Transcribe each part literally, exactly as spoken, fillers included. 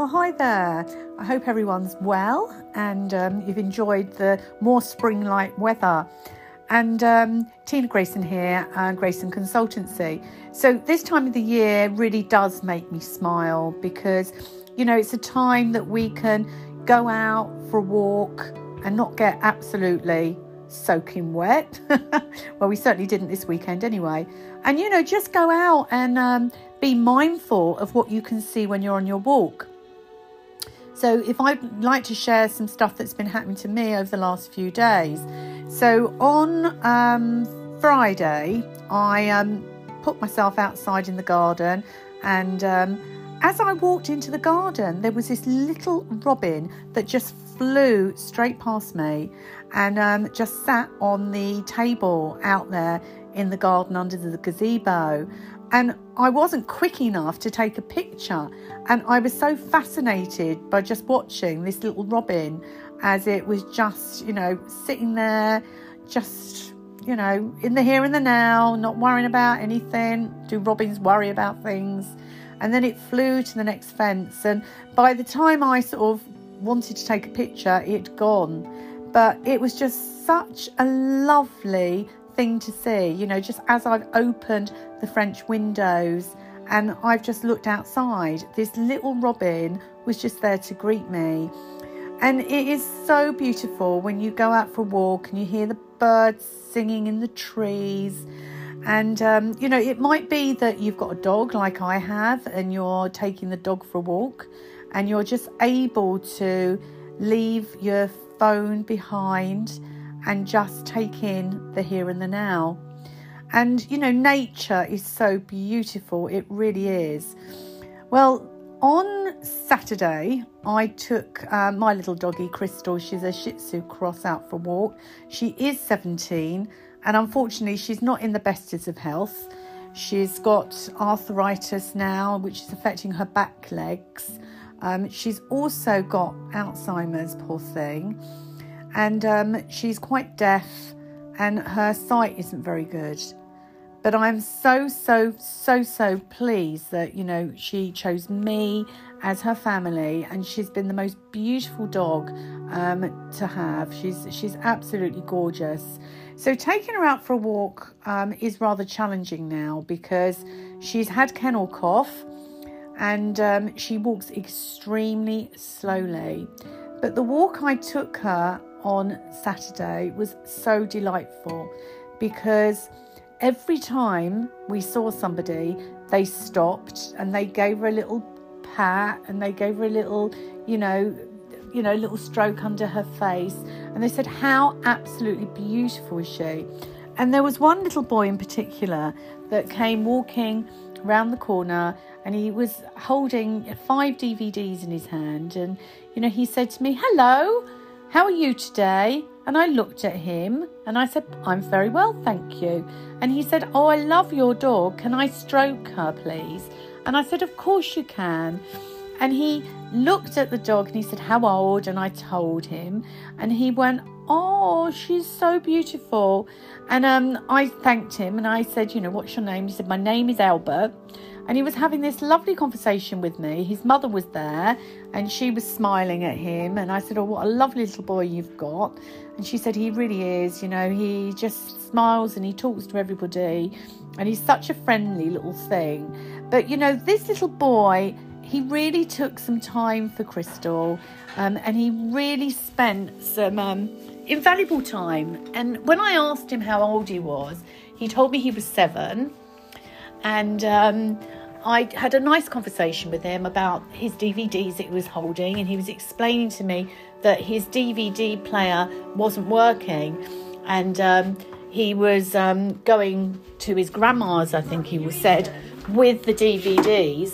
Well, hi there. I hope everyone's well and um, you've enjoyed the more spring-like weather. And um, Tina Grayson here, uh, Grayson Consultancy. So this time of the year really does make me smile because, you know, it's a time that we can go out for a walk and not get absolutely soaking wet. Well, we certainly didn't this weekend anyway. And, you know, just go out and um, be mindful of what you can see when you're on your walk. So if I'd like to share some stuff that's been happening to me over the last few days. So on um, Friday, I um, put myself outside in the garden, and um, as I walked into the garden, there was this little robin that just flew straight past me and um, just sat on the table out there in the garden under the gazebo. And I wasn't quick enough to take a picture, and I was so fascinated by just watching this little robin as it was just, you know, sitting there, just, you know, in the here and the now, not worrying about anything. Do robins worry about things? And then it flew to the next fence, and by the time I sort of wanted to take a picture, it had gone. But it was just such a lovely thing to see, you know, just as I've opened the French windows and I've just looked outside, this little robin was just there to greet me. And it is so beautiful when you go out for a walk and you hear the birds singing in the trees. And um, you know, it might be that you've got a dog like I have and you're taking the dog for a walk and you're just able to leave your phone behind and just take in the here and the now. And, you know, nature is so beautiful. It really is. Well, on Saturday, I took uh, my little doggy, Crystal. She's a Shih Tzu cross, out for a walk. She is seventeen, and unfortunately, she's not in the bestest of health. She's got arthritis now, which is affecting her back legs. Um, she's also got Alzheimer's, poor thing. And um, she's quite deaf and her sight isn't very good. But I'm so, so, so, so pleased that, you know, she chose me as her family, and she's been the most beautiful dog um, to have. She's she's absolutely gorgeous. So taking her out for a walk um, is rather challenging now because she's had kennel cough and um, she walks extremely slowly. But the walk I took her on Saturday was so delightful because every time we saw somebody, they stopped and they gave her a little pat and they gave her a little, you know, you know, little stroke under her face. And they said, how absolutely beautiful is she? And there was one little boy in particular that came walking round the corner, and he was holding five D V Ds in his hand, and you know, he said to me, hello, how are you today? And I looked at him and I said, I'm very well, thank you. And he said, oh, I love your dog, can I stroke her please? And I said, of course you can. And he looked at the dog and he said, how old? And I told him, and he went, oh, she's so beautiful. And um, I thanked him and I said, you know, what's your name? He said, my name is Albert. And he was having this lovely conversation with me. His mother was there and she was smiling at him. And I said, oh, what a lovely little boy you've got. And she said, he really is, you know, he just smiles and he talks to everybody. And he's such a friendly little thing. But, you know, this little boy, he really took some time for Crystal. Um, and he really spent some... Um, invaluable time. And when I asked him how old he was, he told me he was seven. And um, I had a nice conversation with him about his D V Ds that he was holding, and he was explaining to me that his D V D player wasn't working, and um, he was um, going to his grandma's, I think he said, with the D V Ds,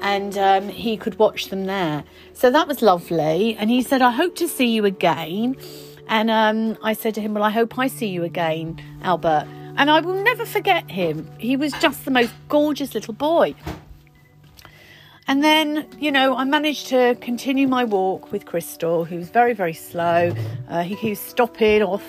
and um, he could watch them there. So that was lovely. And he said, I hope to see you again. And um, I said to him, well, I hope I see you again, Albert. And I will never forget him. He was just the most gorgeous little boy. And then, you know, I managed to continue my walk with Crystal, who was very, very slow. Uh, he, he was stopping off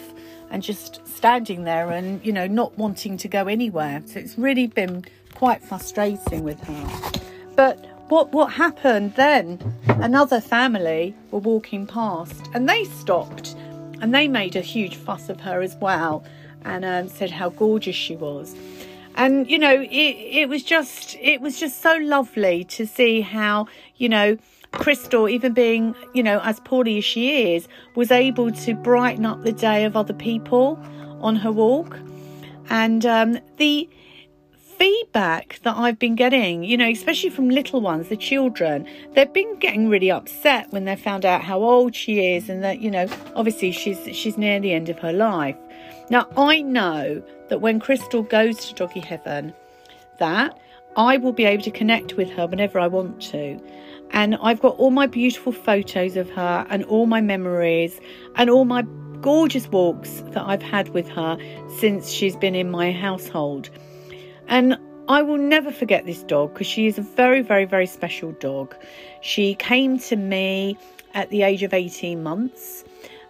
and just standing there and, you know, not wanting to go anywhere. So it's really been quite frustrating with her. But what what happened then? Another family were walking past and they stopped and they made a huge fuss of her as well, and um, said how gorgeous she was. And, you know, it, it was just it was just so lovely to see how, you know, Crystal, even being, you know, as poorly as she is, was able to brighten up the day of other people on her walk. And um, the feedback that I've been getting, you know, especially from little ones, the children, they've been getting really upset when they found out how old she is, and that, you know, obviously she's she's near the end of her life. Now, I know that when Crystal goes to Doggy Heaven, that I will be able to connect with her whenever I want to. And I've got all my beautiful photos of her and all my memories and all my gorgeous walks that I've had with her since she's been in my household. And I will never forget this dog because she is a very, very, very special dog. She came to me at the age of eighteen months.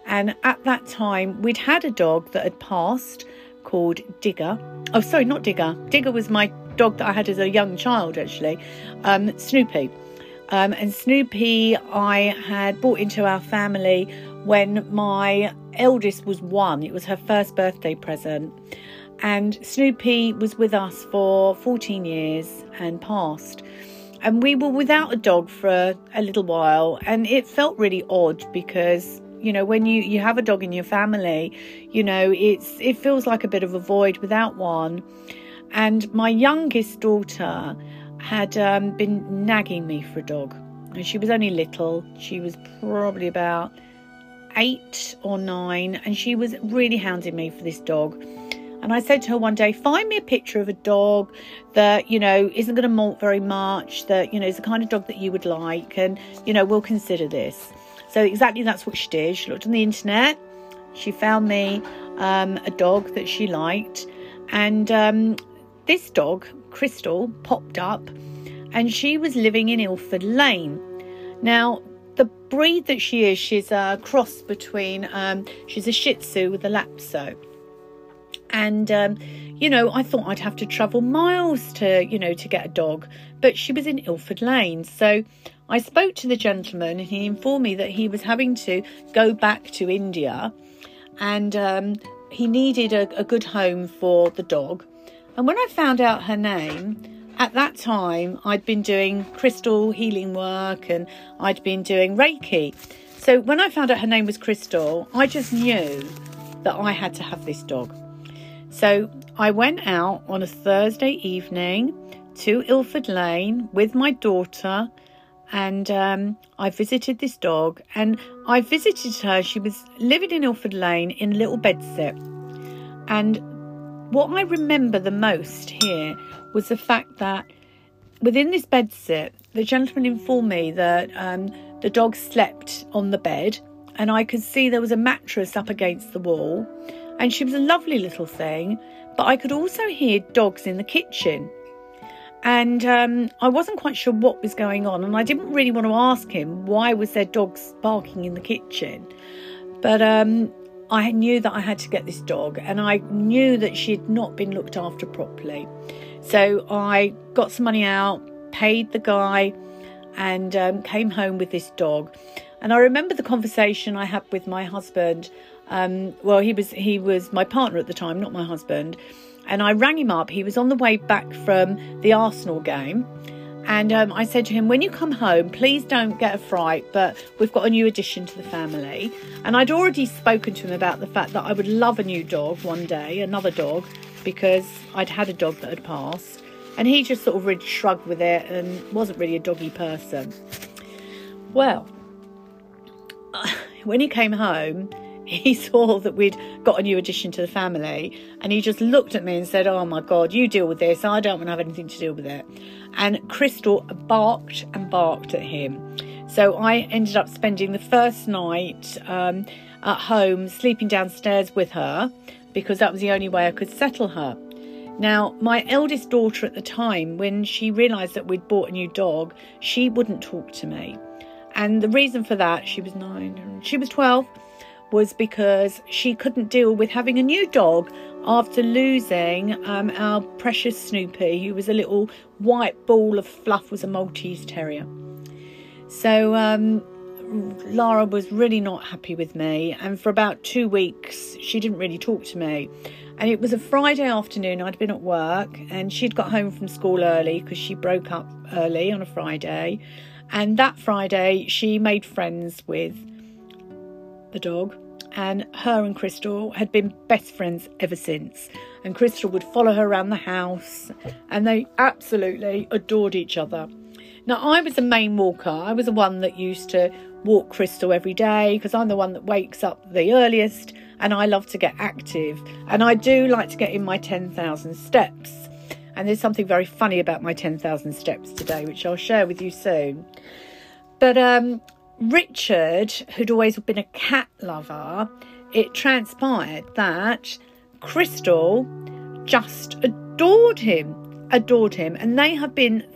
And at that time, we'd had a dog that had passed called Digger. Oh, sorry, not Digger. Digger was my dog that I had as a young child, actually. Um, Snoopy. Um, and Snoopy I had brought into our family when my eldest was one. It was her first birthday present. And Snoopy was with us for fourteen years and passed. And we were without a dog for a, a little while. And it felt really odd because, you know, when you, you have a dog in your family, you know, it's it feels like a bit of a void without one. And my youngest daughter had um, been nagging me for a dog. And she was only little. She was probably about eight or nine. And she was really hounding me for this dog. And I said to her one day, find me a picture of a dog that, you know, isn't going to molt very much, that, you know, is the kind of dog that you would like. And, you know, we'll consider this. So exactly that's what she did. She looked on the internet. She found me um, a dog that she liked. And um, this dog, Crystal, popped up. And she was living in Ilford Lane. Now, the breed that she is, she's a cross between, um, she's a Shih Tzu with a Lapso. And, um, you know, I thought I'd have to travel miles to, you know, to get a dog. But she was in Ilford Lane. So I spoke to the gentleman and he informed me that he was having to go back to India. And um, he needed a, a good home for the dog. And when I found out her name, at that time, I'd been doing crystal healing work and I'd been doing Reiki. So when I found out her name was Crystal, I just knew that I had to have this dog. So I went out on a Thursday evening to Ilford Lane with my daughter, and um, I visited this dog, and I visited her. She was living in Ilford Lane in a little bedsit. And what I remember the most here was the fact that within this bedsit, the gentleman informed me that um, the dog slept on the bed, and I could see there was a mattress up against the wall. And she was a lovely little thing, but I could also hear dogs in the kitchen. And um, I wasn't quite sure what was going on. And I didn't really want to ask him why was there dogs barking in the kitchen. But um, I knew that I had to get this dog. And I knew that she had not been looked after properly. So I got some money out, paid the guy, and um, came home with this dog. And I remember the conversation I had with my husband. Um, well, he was he was my partner at the time, not my husband. And I rang him up. He was on the way back from the Arsenal game. And um, I said to him, when you come home, please don't get a fright, but we've got a new addition to the family. And I'd already spoken to him about the fact that I would love a new dog one day, another dog, because I'd had a dog that had passed. And he just sort of really shrugged with it and wasn't really a doggy person. Well, when he came home, he saw that we'd got a new addition to the family, and he just looked at me and said, oh my God, you deal with this. I don't want to have anything to do with it. And Crystal barked and barked at him. So I ended up spending the first night um, at home, sleeping downstairs with her, because that was the only way I could settle her. Now, my eldest daughter at the time, when she realised that we'd bought a new dog, she wouldn't talk to me. And the reason for that, she was nine, she was twelve, was because she couldn't deal with having a new dog after losing um, our precious Snoopy, who was a little white ball of fluff, was a Maltese terrier. So um, Lara was really not happy with me, and for about two weeks she didn't really talk to me. And it was a Friday afternoon, I'd been at work and she'd got home from school early because she broke up early on a Friday. And that Friday she made friends with the dog, and her and Crystal had been best friends ever since. And Crystal would follow her around the house and they absolutely adored each other. Now, I was the main walker. I was the one that used to walk Crystal every day because I'm the one that wakes up the earliest and I love to get active. And I do like to get in my ten thousand steps. And there's something very funny about my ten thousand steps today, which I'll share with you soon. But um, Richard, who'd always been a cat lover, it transpired that Crystal just adored him. Adored him, and they have been,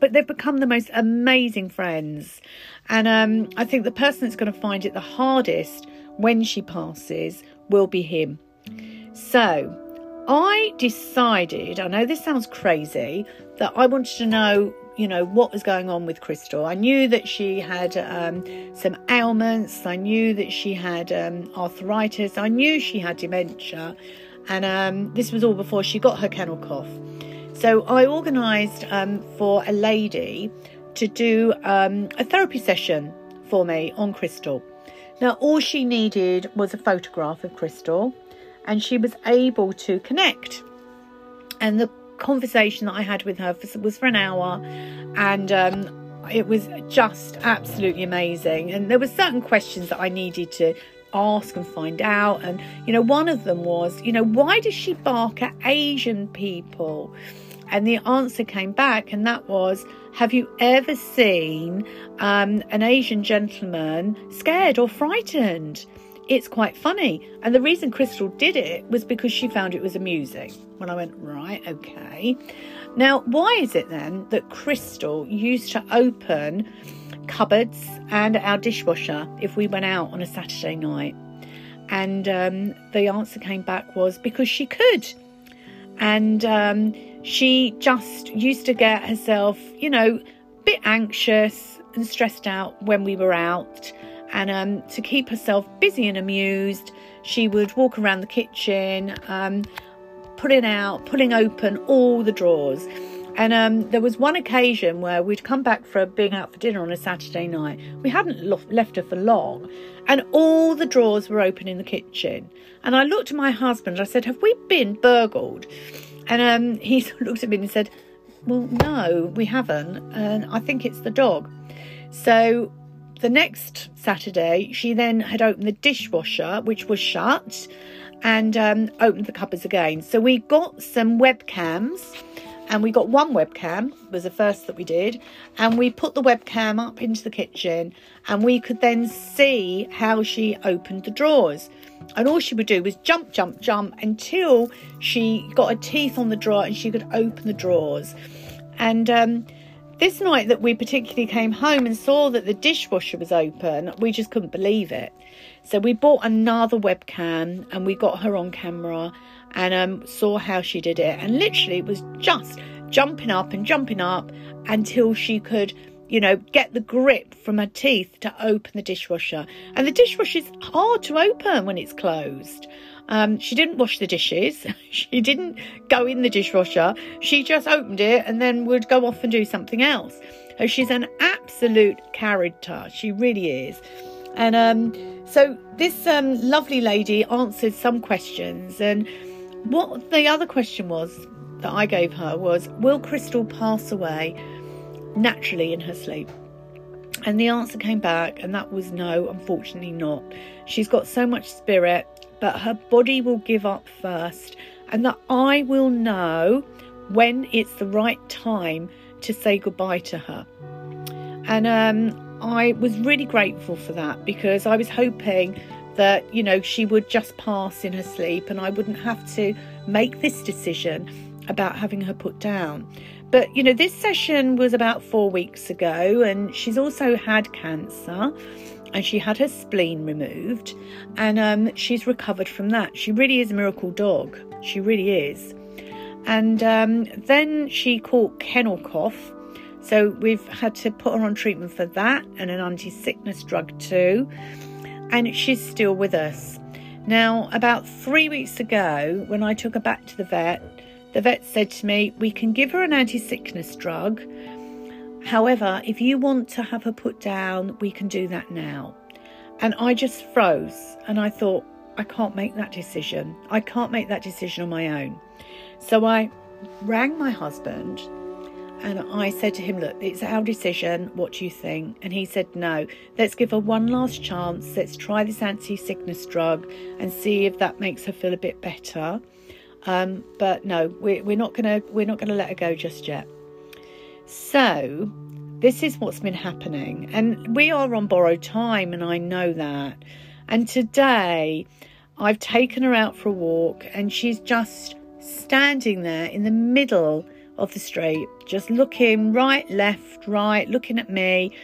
but they've become the most amazing friends. And um, I think the person that's going to find it the hardest when she passes will be him. So I decided, I know this sounds crazy, that I wanted to know, you know, what was going on with Crystal. I knew that she had um, some ailments. I knew that she had um, arthritis. I knew she had dementia, and um, this was all before she got her kennel cough. So I organised um, for a lady to do um, a therapy session for me on Crystal. Now, all she needed was a photograph of Crystal, and she was able to connect. And the conversation that I had with her for, was for an hour, and um, it was just absolutely amazing. And there were certain questions that I needed to ask and find out. And, you know, one of them was, you know, why does she bark at Asian people? And the answer came back, and that was, have you ever seen um, an Asian gentleman scared or frightened? It's quite funny. And the reason Crystal did it was because she found it was amusing. Well, I went, right, okay. Now, why is it then that Crystal used to open cupboards and our dishwasher if we went out on a Saturday night? And um, the answer came back was because she could. And um, she just used to get herself, you know, a bit anxious and stressed out when we were out. And um, to keep herself busy and amused, she would walk around the kitchen, um, pulling out, pulling open all the drawers. And um, there was one occasion where we'd come back for a big out for dinner on a Saturday night. We hadn't left her for long, and all the drawers were open in the kitchen. And I looked at my husband, I said, have we been burgled? And um, he looked at me and said, well, no, we haven't. And I think it's the dog. So the next Saturday, she then had opened the dishwasher, which was shut, and um, opened the cupboards again. So we got some webcams. And we got one webcam, was the first that we did, and we put the webcam up into the kitchen, and we could then see how she opened the drawers. And all she would do was jump, jump, jump until she got her teeth on the drawer and she could open the drawers. And um, this night that we particularly came home and saw that the dishwasher was open, we just couldn't believe it. So we bought another webcam and we got her on camera and um, saw how she did it. And literally it was just jumping up and jumping up until she could, you know, get the grip from her teeth to open the dishwasher. And the dishwasher is hard to open when it's closed. Um, she didn't wash the dishes. She didn't go in the dishwasher. She just opened it and then would go off and do something else. So she's an absolute character. She really is. And um, so this um, lovely lady answered some questions. And what the other question was that I gave her was, will Crystal pass away naturally in her sleep? And the answer came back, and that was no, unfortunately not. She's got so much spirit, but her body will give up first, and that I will know when it's the right time to say goodbye to her. And um, I was really grateful for that, because I was hoping that, you know, she would just pass in her sleep and I wouldn't have to make this decision about having her put down. But, you know, this session was about four weeks ago, and she's also had cancer and she had her spleen removed, and um, she's recovered from that. She really is a miracle dog. She really is. And um, then she caught kennel cough. So we've had to put her on treatment for that and an anti-sickness drug too. And she's still with us. Now, about three weeks ago, when I took her back to the vet, the vet said to me, we can give her an anti-sickness drug. However, if you want to have her put down, we can do that now. And I just froze and I thought, I can't make that decision. I can't make that decision on my own. So I rang my husband and I said to him, look, it's our decision. What do you think? And he said, no, let's give her one last chance. Let's try this anti-sickness drug and see if that makes her feel a bit better. Um, but no, we're, we're not going to we're not going to let her go just yet. So this is what's been happening. And we are on borrowed time. And I know that. And today I've taken her out for a walk and she's just standing there in the middle of the street, just looking right, left, right, looking at me,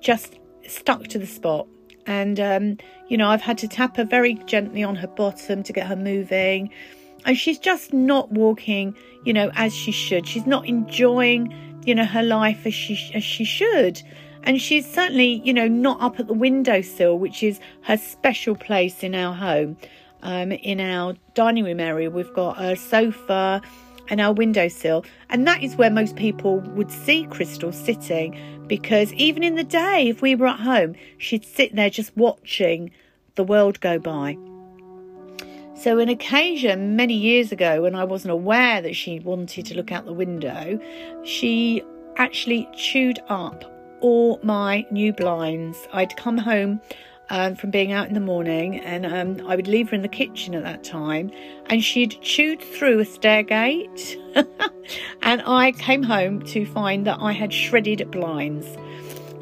just stuck to the spot. And, um, you know, I've had to tap her very gently on her bottom to get her moving. And she's just not walking, you know, as she should. She's not enjoying, you know, her life as she as she should. And she's certainly, you know, not up at the windowsill, which is her special place in our home. Um, in our dining room area, we've got a sofa and our windowsill. And that is where most people would see Crystal sitting, because even in the day, if we were at home, she'd sit there just watching the world go by. So an occasion many years ago, when I wasn't aware that she wanted to look out the window, she actually chewed up all my new blinds. I'd come home Um, from being out in the morning, and um, I would leave her in the kitchen at that time, and she'd chewed through a stair gate and I came home to find that I had shredded blinds.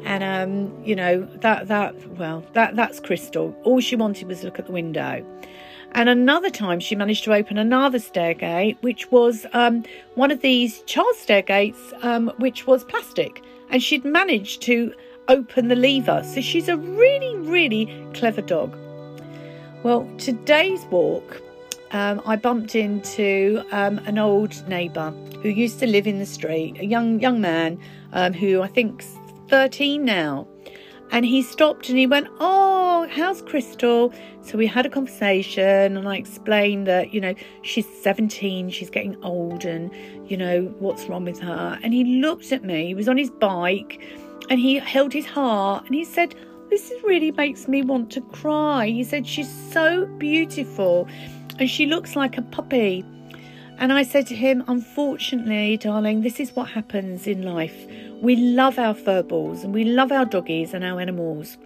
And um, you know, that that well that that's Crystal. All she wanted was look at the window. And another time she managed to open another stair gate, which was um, one of these child stair gates, um, which was plastic, and she'd managed to open the lever. So she's a really, really clever dog. Well, today's walk, um, I bumped into um, an old neighbour who used to live in the street, a young young man um, who I think's thirteen now. And he stopped and he went, oh, how's Crystal? So we had a conversation and I explained that, you know, she's seventeen, she's getting old, and, you know, what's wrong with her? And he looked at me, he was on his bike, and he held his heart and he said, this really makes me want to cry. He said, she's so beautiful and she looks like a puppy. And I said to him, unfortunately, darling, this is what happens in life. We love our furballs and we love our doggies and our animals,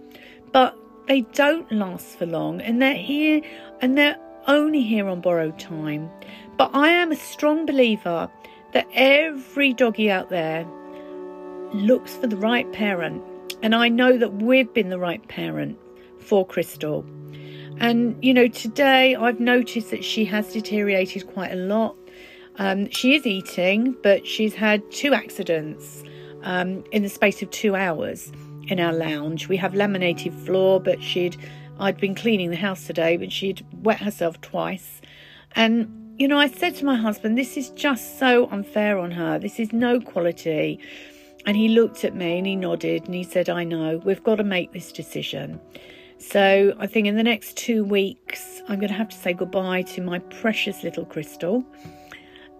but they don't last for long, and they're here and they're only here on borrowed time. But I am a strong believer that every doggie out there looks for the right parent, and I know that we've been the right parent for Crystal. And you know, today I've noticed that she has deteriorated quite a lot. Um, she is eating, but she's had two accidents um, in the space of two hours in our lounge. We have laminated floor, but she'd I'd been cleaning the house today, but she'd wet herself twice. And you know, I said to my husband, this is just so unfair on her. This is no quality. And he looked at me and he nodded and he said, I know, we've got to make this decision. So I think in the next two weeks, I'm going to have to say goodbye to my precious little Crystal.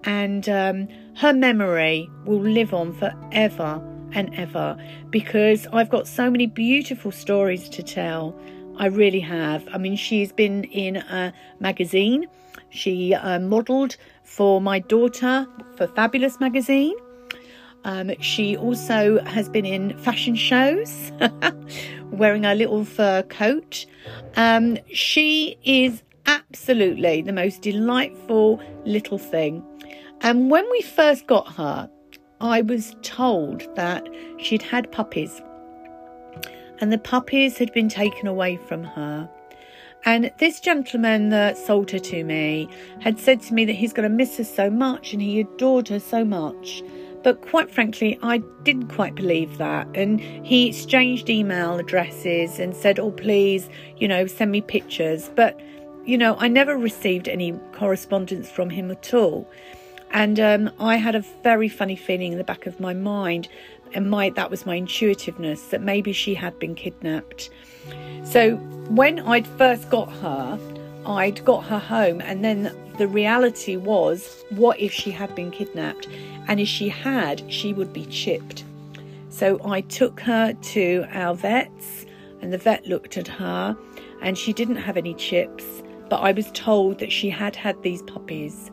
And um, her memory will live on forever and ever, because I've got so many beautiful stories to tell. I really have. I mean, she's been in a magazine. She uh, modelled for my daughter for Fabulous Magazine. Um, she also has been in fashion shows, wearing her little fur coat. Um, she is absolutely the most delightful little thing. And when we first got her, I was told that she'd had puppies, and the puppies had been taken away from her. And this gentleman that sold her to me had said to me that he's going to miss her so much and he adored her so much. But quite frankly, I didn't quite believe that. And he exchanged email addresses and said, oh, please, you know, send me pictures. But you know, I never received any correspondence from him at all. And um, I had a very funny feeling in the back of my mind, and my that was my intuitiveness, that maybe she had been kidnapped. So when I'd first got her, I'd got her home, and then the reality was, what if she had been kidnapped? And if she had, she would be chipped. So I took her to our vets, and the vet looked at her, and she didn't have any chips, but I was told that she had had these puppies.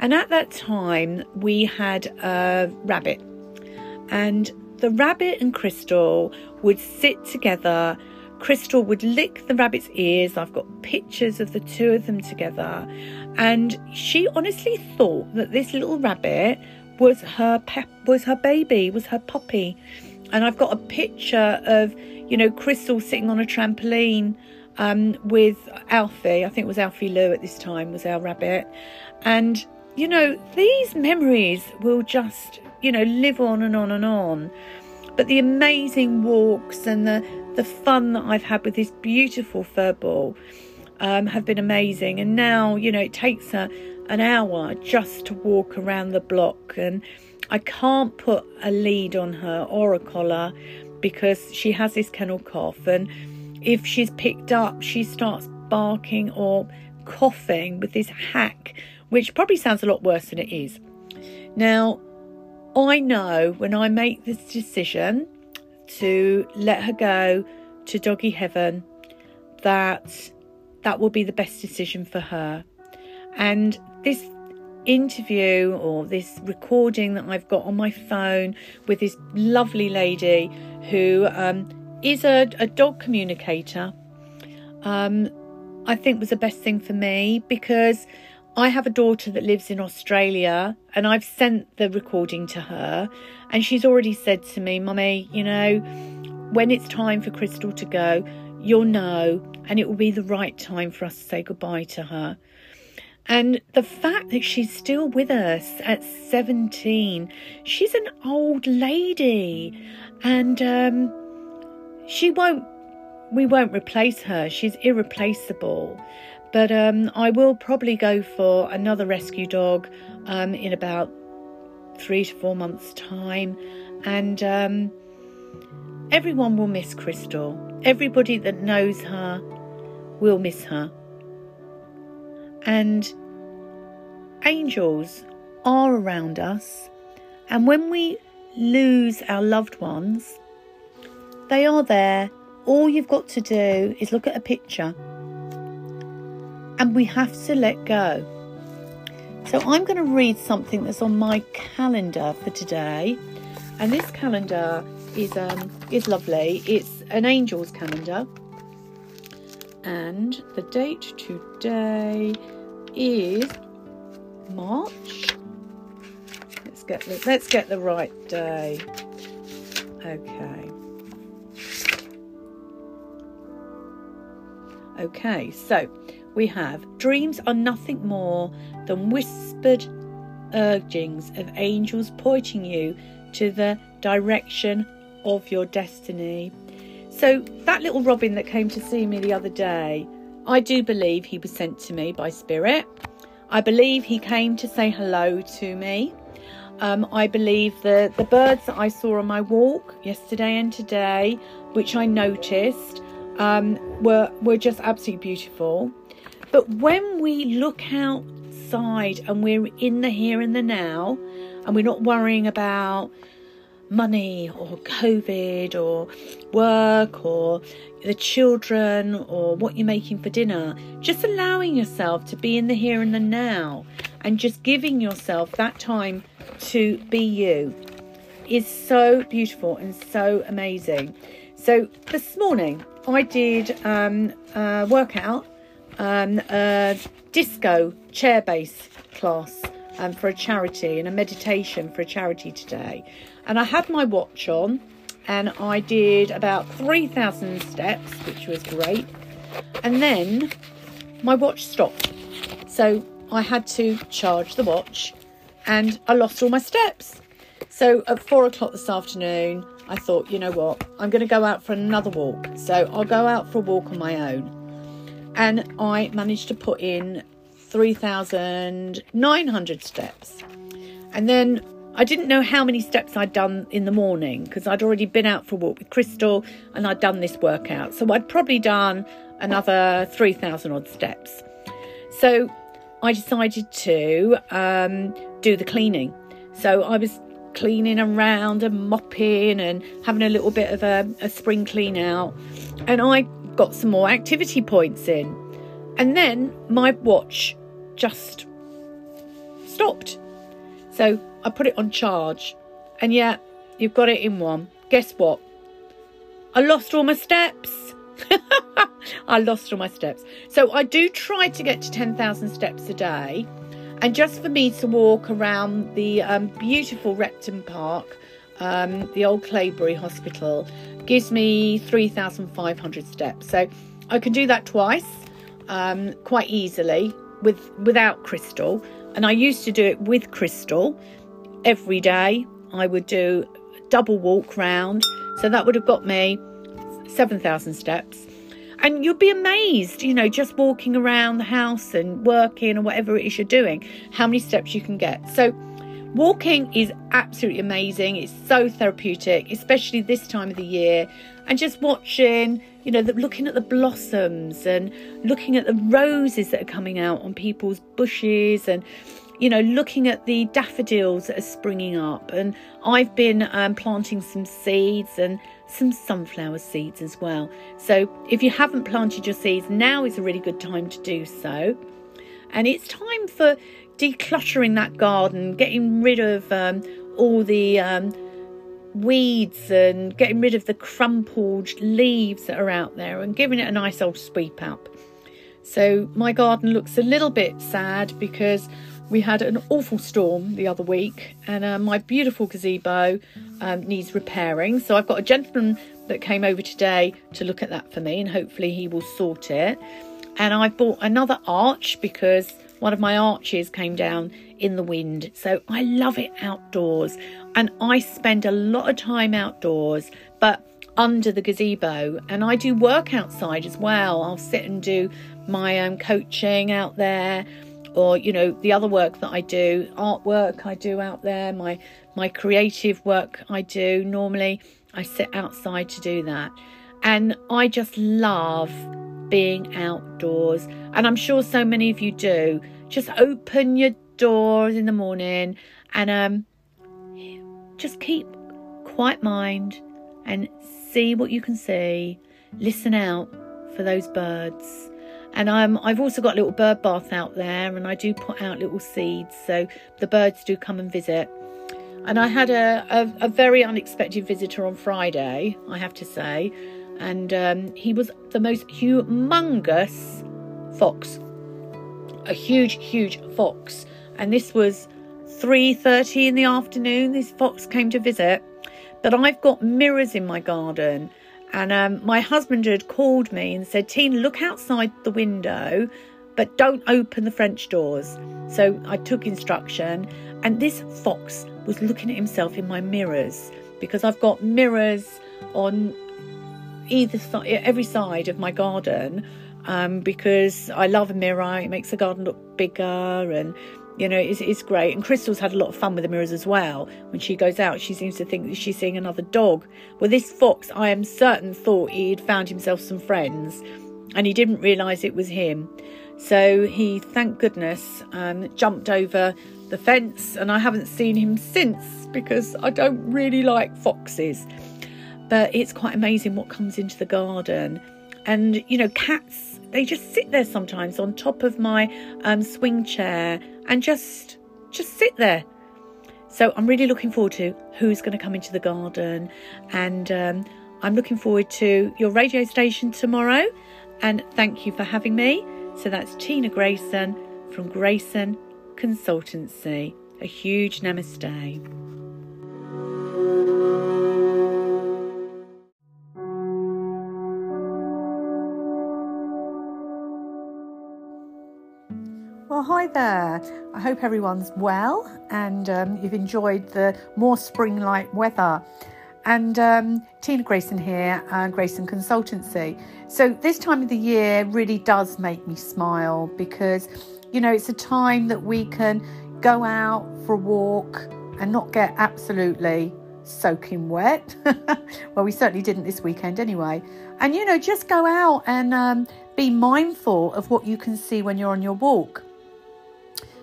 And at that time, we had a rabbit, and the rabbit and Crystal would sit together. Crystal would lick the rabbit's ears. I've got pictures of the two of them together. And she honestly thought that this little rabbit was her pep, was her baby, was her puppy. And I've got a picture of, you know, Crystal sitting on a trampoline um, with Alfie. I think it was Alfie Lou at this time was our rabbit. And, you know, these memories will just, you know, live on and on and on. But the amazing walks and the, the fun that I've had with this beautiful fur ball um, have been amazing. And now, you know, it takes her an hour just to walk around the block. And I can't put a lead on her or a collar because she has this kennel cough. And if she's picked up, she starts barking or coughing with this hack, which probably sounds a lot worse than it is. Now, I know when I make this decision to let her go to doggy heaven, that that will be the best decision for her. And this interview or this recording that I've got on my phone with this lovely lady who um, is a, a dog communicator, um, I think was the best thing for me, because I have a daughter that lives in Australia, and I've sent the recording to her, and she's already said to me, "Mummy, you know, when it's time for Crystal to go, you'll know, and it will be the right time for us to say goodbye to her." And the fact that she's still with us at seventeen, she's an old lady, and um, she won't, we won't replace her. She's irreplaceable. But um, I will probably go for another rescue dog um, in about three to four months' time. And um, everyone will miss Crystal. Everybody that knows her will miss her. And angels are around us. And when we lose our loved ones, they are there. All you've got to do is look at a picture. And we have to let go. So I'm going to read something that's on my calendar for today. And this calendar is um, is lovely. It's an angel's calendar. And the date today is March. Let's get the, let's get the right day. Okay. Okay, so we have dreams are nothing more than whispered urgings of angels pointing you to the direction of your destiny. So that little robin that came to see me the other day, I do believe he was sent to me by spirit. I believe he came to say hello to me. Um, I believe the, the birds that I saw on my walk yesterday and today, which I noticed, um, were, were just absolutely beautiful. But when we look outside and we're in the here and the now, and we're not worrying about money or COVID or work or the children or what you're making for dinner, just allowing yourself to be in the here and the now and just giving yourself that time to be you is so beautiful and so amazing. So this morning I did um, a workout. Um, a disco chair bass class um, for a charity, and a meditation for a charity today. And I had my watch on, and I did about three thousand steps, which was great. And then my watch stopped, so I had to charge the watch, and I lost all my steps. So at four o'clock this afternoon, I thought, you know what, I'm going to go out for another walk. So I'll go out for a walk on my own. and I managed to put in three thousand nine hundred steps. And then I didn't know how many steps I'd done in the morning because I'd already been out for a walk with Crystal and I'd done this workout. So I'd probably done another three thousand odd steps. So I decided to um, do the cleaning. So I was cleaning around and mopping and having a little bit of a, a spring clean out. And I got some more activity points in. And then my watch just stopped. So I put it on charge. And yeah, you've got it in one. Guess what? I lost all my steps. I lost all my steps. So I do try to get to ten thousand steps a day. And just for me to walk around the um, beautiful Repton Park, um, the old Claybury Hospital, gives me three thousand five hundred steps. So I can do that twice um, quite easily with without Crystal. And I used to do it with Crystal every day. I would do a double walk round. So that would have got me seven thousand steps. And you'll be amazed, you know, just walking around the house and working or whatever it is you're doing, how many steps you can get. So walking is absolutely amazing. It's so therapeutic, especially this time of the year. And just watching, you know, the, looking at the blossoms and looking at the roses that are coming out on people's bushes and, you know, looking at the daffodils that are springing up. And I've been um, planting some seeds and some sunflower seeds as well. So if you haven't planted your seeds, now is a really good time to do so. And it's time for decluttering that garden, getting rid of um, all the um, weeds and getting rid of the crumpled leaves that are out there and giving it a nice old sweep up. So my garden looks a little bit sad because we had an awful storm the other week and uh, my beautiful gazebo um, needs repairing. So I've got a gentleman that came over today to look at that for me and hopefully he will sort it. And I've bought another arch because one of my arches came down in the wind. So I love it outdoors and I spend a lot of time outdoors, but under the gazebo. And I do work outside as well. I'll sit and do my um, coaching out there. Or, you know, the other work that I do, artwork I do out there, my my creative work I do. Normally, I sit outside to do that. And I just love being outdoors. And I'm sure so many of you do. Just open your doors in the morning and um, just keep quiet mind and see what you can see. Listen out for those birds. And um, I've also got a little bird bath out there and I do put out little seeds. So the birds do come and visit. And I had a, a, a very unexpected visitor on Friday, I have to say. And um, he was the most humongous fox. A huge, huge fox. And this was three thirty in the afternoon. This fox came to visit. But I've got mirrors in my garden. And um, my husband had called me and said, "Tina, look outside the window, but don't open the French doors." So I took instruction. And this fox was looking at himself in my mirrors because I've got mirrors on either side, every side of my garden um, because I love a mirror. It makes the garden look bigger and, you know, it's, it's great. And Crystal's had a lot of fun with the mirrors as well. When she goes out, she seems to think that she's seeing another dog. Well, this fox, I am certain, thought he'd found himself some friends and he didn't realise it was him. So he, thank goodness, um, jumped over the fence and I haven't seen him since because I don't really like foxes. But it's quite amazing what comes into the garden. And, you know, cats, they just sit there sometimes on top of my um, swing chair and just just sit there. So I'm really looking forward to who's going to come into the garden. And um, I'm looking forward to your radio station tomorrow. And thank you for having me. So that's Tina Grayson from Grayson Consultancy. A huge namaste. Well, hi there. I hope everyone's well and um, you've enjoyed the more spring-like weather. And um, Tina Grayson here, uh, Grayson Consultancy. So this time of the year really does make me smile because, you know, it's a time that we can go out for a walk and not get absolutely soaking wet. Well, we certainly didn't this weekend anyway. And, you know, just go out and um, be mindful of what you can see when you're on your walk.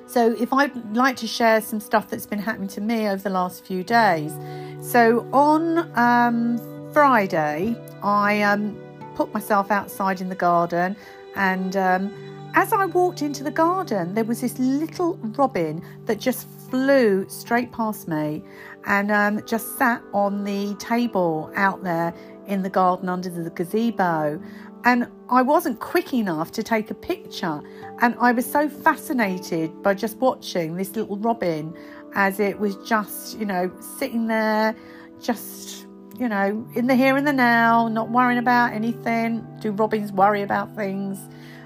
So if I'd like to share some stuff that's been happening to me over the last few days. So on um, Friday, I um, put myself outside in the garden, and um, as I walked into the garden, there was this little robin that just flew straight past me and um, just sat on the table out there in the garden under the gazebo. And I wasn't quick enough to take a picture. And I was so fascinated by just watching this little robin as it was just, you know, sitting there, just, you know, in the here and the now, not worrying about anything. Do robins worry about things?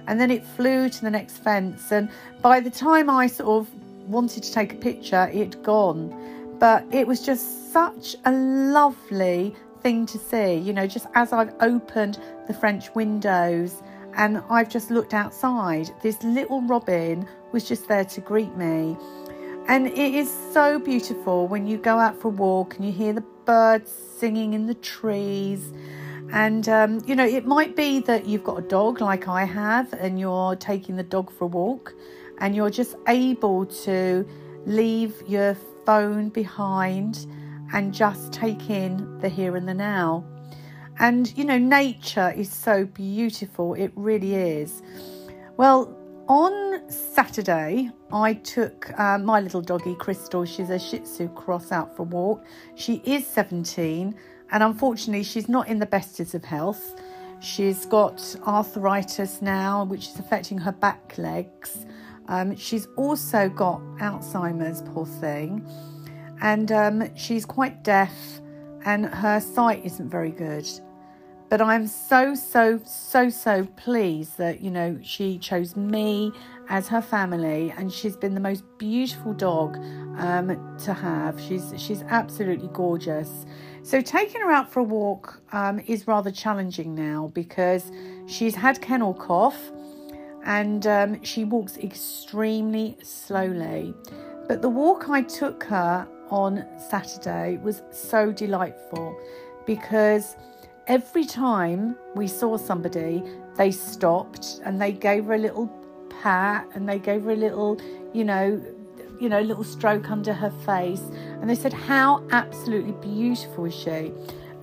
And then it flew to the next fence. And by the time I sort of wanted to take a picture, it had gone. But it was just such a lovely thing to see, you know, just as I've opened the French windows and I've just looked outside, this little robin was just there to greet me. And it is so beautiful when you go out for a walk and you hear the birds singing in the trees. And um, you know, it might be that you've got a dog like I have and you're taking the dog for a walk and you're just able to leave your phone behind and just take in the here and the now. And, you know, nature is so beautiful. It really is. Well, on Saturday, I took uh, my little doggy, Crystal. She's a Shih Tzu cross, out for a walk. She is seventeen. And unfortunately, she's not in the bestest of health. She's got arthritis now, which is affecting her back legs. Um, she's also got Alzheimer's, poor thing. And um, she's quite deaf and her sight isn't very good. But I'm so, so, so, so pleased that, you know, she chose me as her family, and she's been the most beautiful dog um, to have. She's she's absolutely gorgeous. So taking her out for a walk um, is rather challenging now because she's had kennel cough and um, she walks extremely slowly. But the walk I took her on Saturday was so delightful because every time we saw somebody, they stopped and they gave her a little pat and they gave her a little, you know, you know, little stroke under her face. And they said, how absolutely beautiful is she?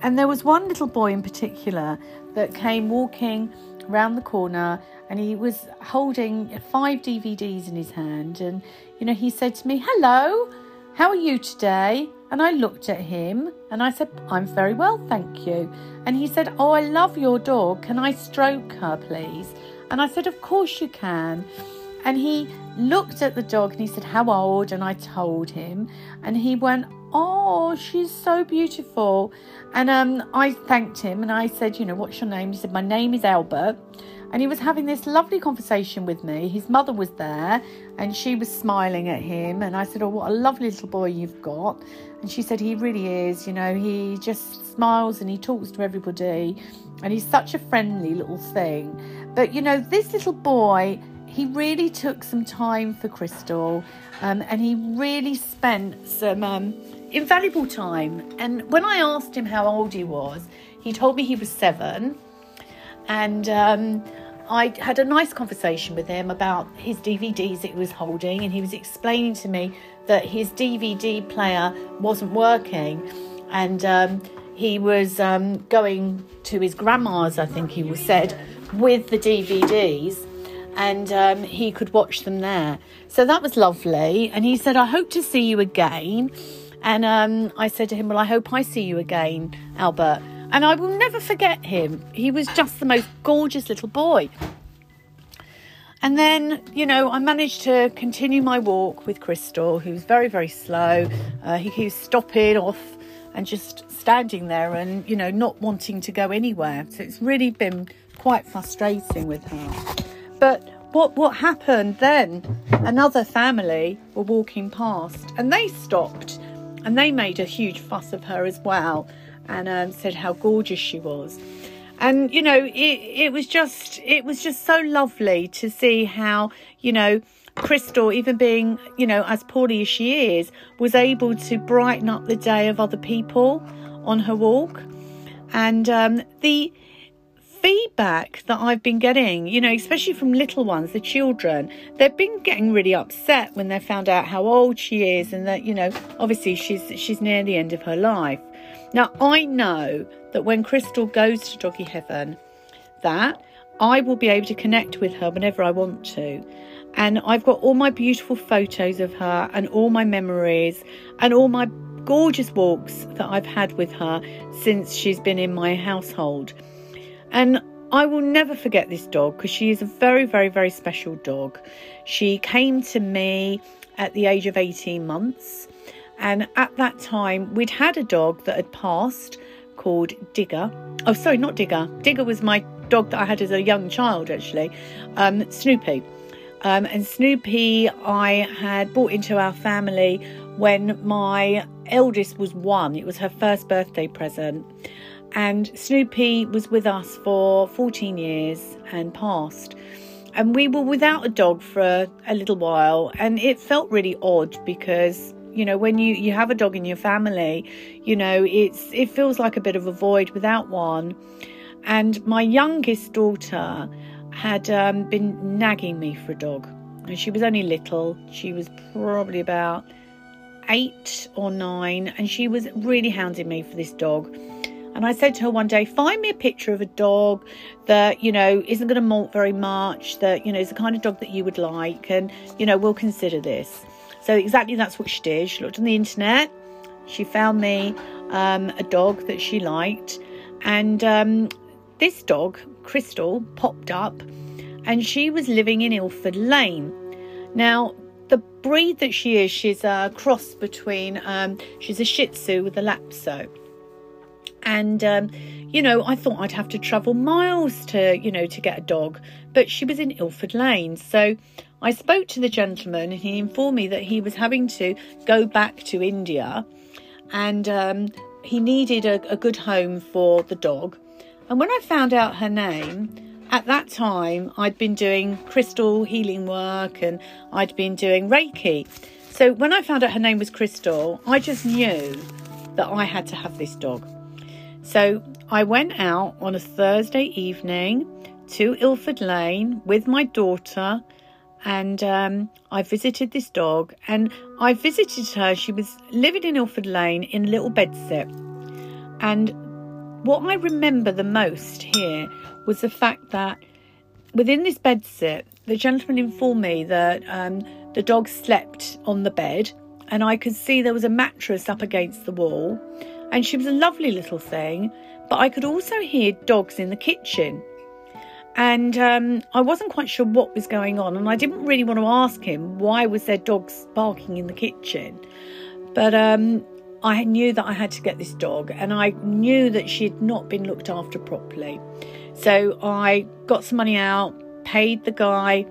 And there was one little boy in particular that came walking around the corner, and he was holding five D V Ds in his hand. And, you know, he said to me, hello, how are you today? And I looked at him and I said, I'm very well, thank you. And he said, oh, I love your dog. Can I stroke her, please? And I said, of course you can. And he looked at the dog and he said, how old? And I told him. And he went, oh, she's so beautiful. And um, I thanked him and I said, you know, what's your name? He said, my name is Albert. And he was having this lovely conversation with me. His mother was there and she was smiling at him. And I said, oh, what a lovely little boy you've got. And she said, he really is. You know, he just smiles and he talks to everybody. And he's such a friendly little thing. But, you know, this little boy, he really took some time for Crystal. Um, and he really spent some um, invaluable time. And when I asked him how old he was, he told me he was seven. And um, I had a nice conversation with him about his D V Ds that he was holding. And he was explaining to me that his D V D player wasn't working. And um, he was um, going to his grandma's, I think he said, with the D V Ds. And um, he could watch them there. So that was lovely. And he said, I hope to see you again. And um, I said to him, well, I hope I see you again, Albert. And I will never forget him. He was just the most gorgeous little boy. And then, you know, I managed to continue my walk with Crystal, who was very, very slow. Uh, he, he was stopping off and just standing there and, you know, not wanting to go anywhere. So it's really been quite frustrating with her. But what, what happened then, another family were walking past and they stopped and they made a huge fuss of her as well. and um, said how gorgeous she was. And, you know, it, it was just it was just so lovely to see how, you know, Crystal, even being, you know, as poorly as she is, was able to brighten up the day of other people on her walk. And um, the feedback that I've been getting, you know, especially from little ones, the children, they've been getting really upset when they found out how old she is, and that, you know, obviously she's she's near the end of her life. Now, I know that when Crystal goes to Doggy Heaven, that I will be able to connect with her whenever I want to. And I've got all my beautiful photos of her and all my memories and all my gorgeous walks that I've had with her since she's been in my household. And I will never forget this dog, because she is a very, very, very special dog. She came to me at the age of eighteen months. And at that time, we'd had a dog that had passed called Digger. Oh, sorry, not Digger. Digger was my dog that I had as a young child, actually. Um, Snoopy. Um, and Snoopy I had brought into our family when my eldest was one. It was her first birthday present. And Snoopy was with us for fourteen years and passed. And we were without a dog for a, a little while. And it felt really odd because, you know, when you, you have a dog in your family, you know, it's it feels like a bit of a void without one. And my youngest daughter had um, been nagging me for a dog. And she was only little. She was probably about eight or nine. And she was really hounding me for this dog. And I said to her one day, find me a picture of a dog that, you know, isn't going to molt very much, that, you know, is the kind of dog that you would like. And, you know, we'll consider this. So exactly that's what she did. She looked on the internet. She found me um, a dog that she liked. And um, this dog, Crystal, popped up. And she was living in Ilford Lane. Now, the breed that she is, she's a cross between, um, she's a Shih Tzu with a Lapso. And, um, you know, I thought I'd have to travel miles to, you know, to get a dog. But she was in Ilford Lane. So I spoke to the gentleman, and he informed me that he was having to go back to India. And um, he needed a, a good home for the dog. And when I found out her name, at that time, I'd been doing crystal healing work and I'd been doing Reiki. So when I found out her name was Crystal, I just knew that I had to have this dog. So I went out on a Thursday evening to Ilford Lane with my daughter, and um, I visited this dog, and I visited her. She was living in Ilford Lane in a little bedsit. And what I remember the most here was the fact that within this bedsit, the gentleman informed me that um, the dog slept on the bed, and I could see there was a mattress up against the wall. And she was a lovely little thing, but I could also hear dogs in the kitchen. And um, I wasn't quite sure what was going on, and I didn't really want to ask him why was there dogs barking in the kitchen. But um, I knew that I had to get this dog, and I knew that she had not been looked after properly. So I got some money out, paid the guy,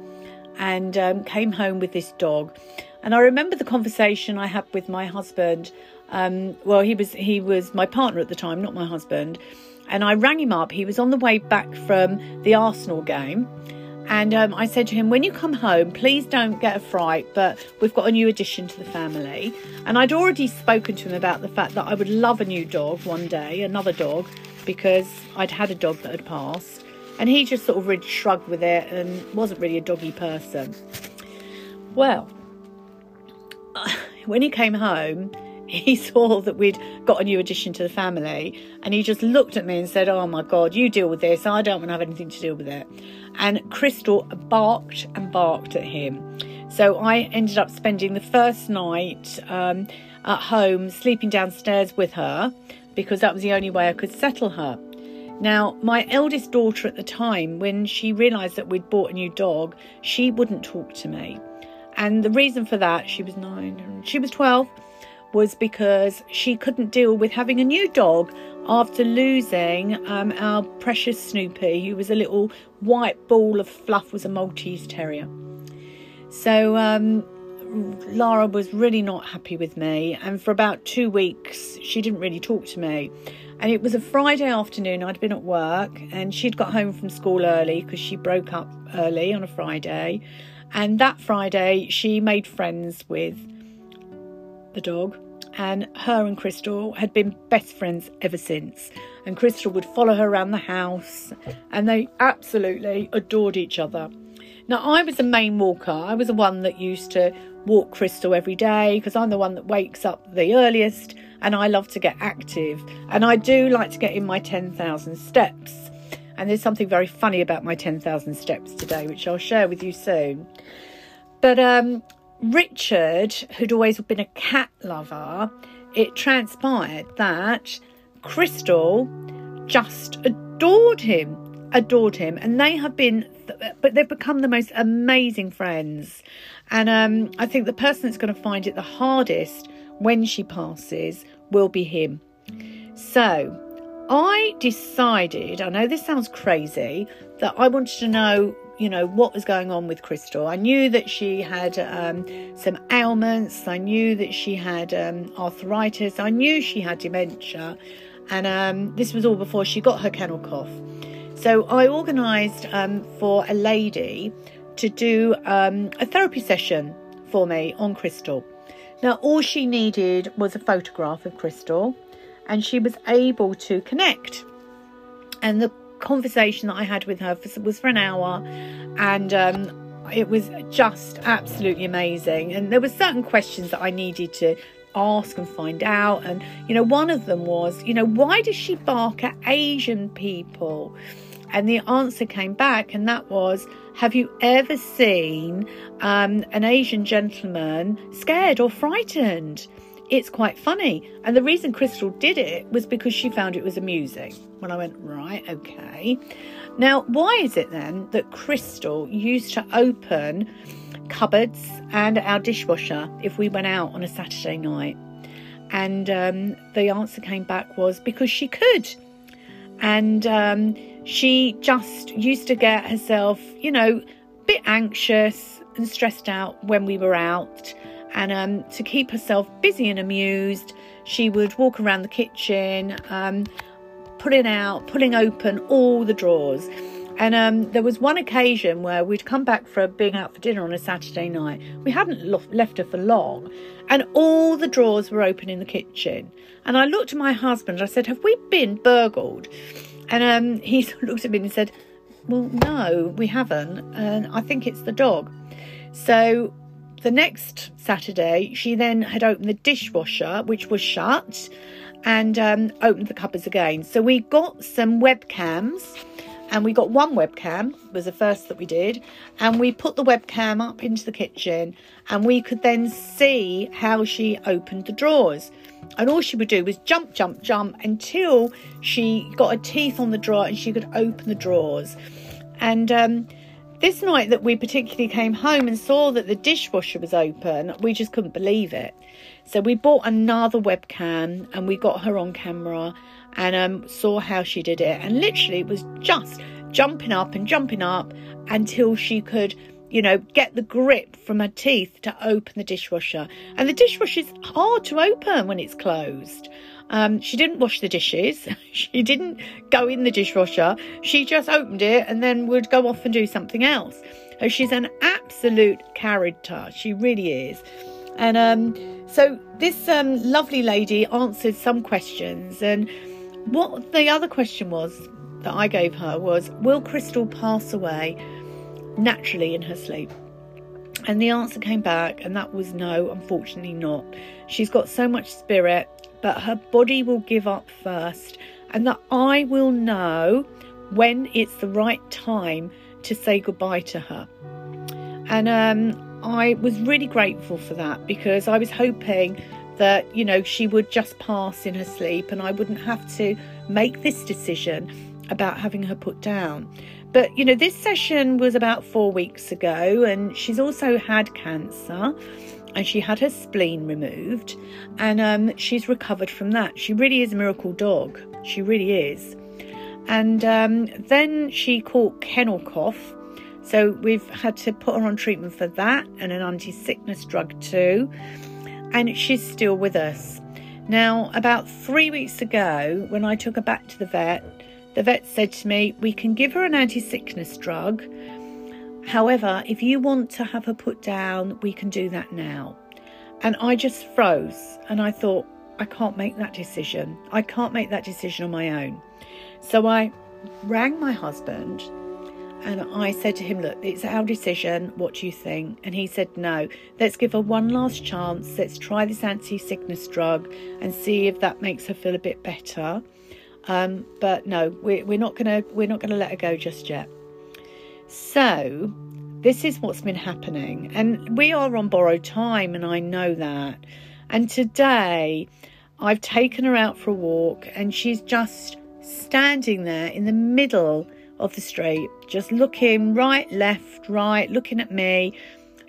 and um, came home with this dog. And I remember the conversation I had with my husband. Um, well, he was he was my partner at the time, not my husband. And I rang him up. He was on the way back from the Arsenal game. And um, I said to him, when you come home, please don't get a fright, but we've got a new addition to the family. And I'd already spoken to him about the fact that I would love a new dog one day, another dog, because I'd had a dog that had passed. And he just sort of really shrugged with it and wasn't really a doggy person. Well, when he came home, he saw that we'd got a new addition to the family, and he just looked at me and said, oh my God, you deal with this. I don't want to have anything to do with it. And Crystal barked and barked at him. So I ended up spending the first night um, at home, sleeping downstairs with her, because that was the only way I could settle her. Now, my eldest daughter at the time, when she realised that we'd bought a new dog, she wouldn't talk to me. And the reason for that, she was nine, she was twelve, was because she couldn't deal with having a new dog after losing um, our precious Snoopy, who was a little white ball of fluff, was a Maltese terrier. So um, Lara was really not happy with me, and for about two weeks she didn't really talk to me. And it was a Friday afternoon, I'd been at work, and she'd got home from school early because she broke up early on a Friday. And that Friday she made friends with the dog, and her and Crystal had been best friends ever since. And Crystal would follow her around the house, and they absolutely adored each other. Now, I was the main walker. I was the one that used to walk Crystal every day because I'm the one that wakes up the earliest, and I love to get active. And I do like to get in my ten thousand steps. And there's something very funny about my ten thousand steps today, which I'll share with you soon. But um, Richard, who'd always been a cat lover, it transpired that Crystal just adored him. adored him and they have been but they've become the most amazing friends. And um I think the person that's going to find it the hardest when she passes will be him. So I decided, I know this sounds crazy, that I wanted to know, you know, what was going on with Crystal. I knew that she had um, some ailments. I knew that she had um, arthritis. I knew she had dementia, and um this was all before she got her kennel cough. So I organised um, for a lady to do um, a therapy session for me on Crystal. Now, all she needed was a photograph of Crystal, and she was able to connect. And the conversation that I had with her was for an hour, and um, it was just absolutely amazing. And there were certain questions that I needed to ask and find out. And, you know, one of them was, you know, why does she bark at Asian people? And the answer came back, and that was, have you ever seen um, an Asian gentleman scared or frightened? It's quite funny. And the reason Crystal did it was because she found it was amusing. When I went, right, okay. Now, why is it then that Crystal used to open cupboards and our dishwasher if we went out on a Saturday night? And um, the answer came back was because she could. And um, she just used to get herself, you know, a bit anxious and stressed out when we were out. And um, to keep herself busy and amused, she would walk around the kitchen, um, pulling out, pulling open all the drawers. And um, there was one occasion where we'd come back for being out for dinner on a Saturday night. We hadn't left her for long, and all the drawers were open in the kitchen. And I looked at my husband, I said, have we been burgled? And um, he looked at me and said, well, no, we haven't. And I think it's the dog. So the next Saturday, she then had opened the dishwasher, which was shut, and um, opened the cupboards again. So we got some webcams. And we got one webcam, was the first that we did, and we put the webcam up into the kitchen, and we could then see how she opened the drawers. And all she would do was jump, jump, jump until she got her teeth on the drawer and she could open the drawers. And um, this night that we particularly came home and saw that the dishwasher was open, we just couldn't believe it. So we bought another webcam and we got her on camera, and um, saw how she did it. And literally it was just jumping up and jumping up until she could, you know, get the grip from her teeth to open the dishwasher. And the dishwasher is hard to open when it's closed. Um, she didn't wash the dishes. She didn't go in the dishwasher. She just opened it and then would go off and do something else. So she's an absolute character. She really is. And um, so this um, lovely lady answered some questions, and what the other question was that I gave her was, will Crystal pass away naturally in her sleep? And the answer came back, and that was no, unfortunately not. She's got so much spirit, but her body will give up first, and that I will know when it's the right time to say goodbye to her. And um, I was really grateful for that, because I was hoping that, you know, she would just pass in her sleep and I wouldn't have to make this decision about having her put down. But, you know, this session was about four weeks ago, and she's also had cancer, and she had her spleen removed, and um, she's recovered from that. She really is a miracle dog. She really is. And um, then she caught kennel cough. So we've had to put her on treatment for that and an anti-sickness drug too. And she's still with us. Now, about three weeks ago, when I took her back to the vet, the vet said to me, we can give her an anti-sickness drug. However, if you want to have her put down, we can do that now. And I just froze and I thought, I can't make that decision. I can't make that decision on my own. So I rang my husband and I said to him, look, it's our decision. What do you think? And he said, no, let's give her one last chance. Let's try this anti-sickness drug and see if that makes her feel a bit better. Um, but no, we're, we're not going to we're not going to let her go just yet. So this is what's been happening. And we are on borrowed time, and I know that. And today I've taken her out for a walk and she's just standing there in the middle of the street, just looking right, left, right, looking at me,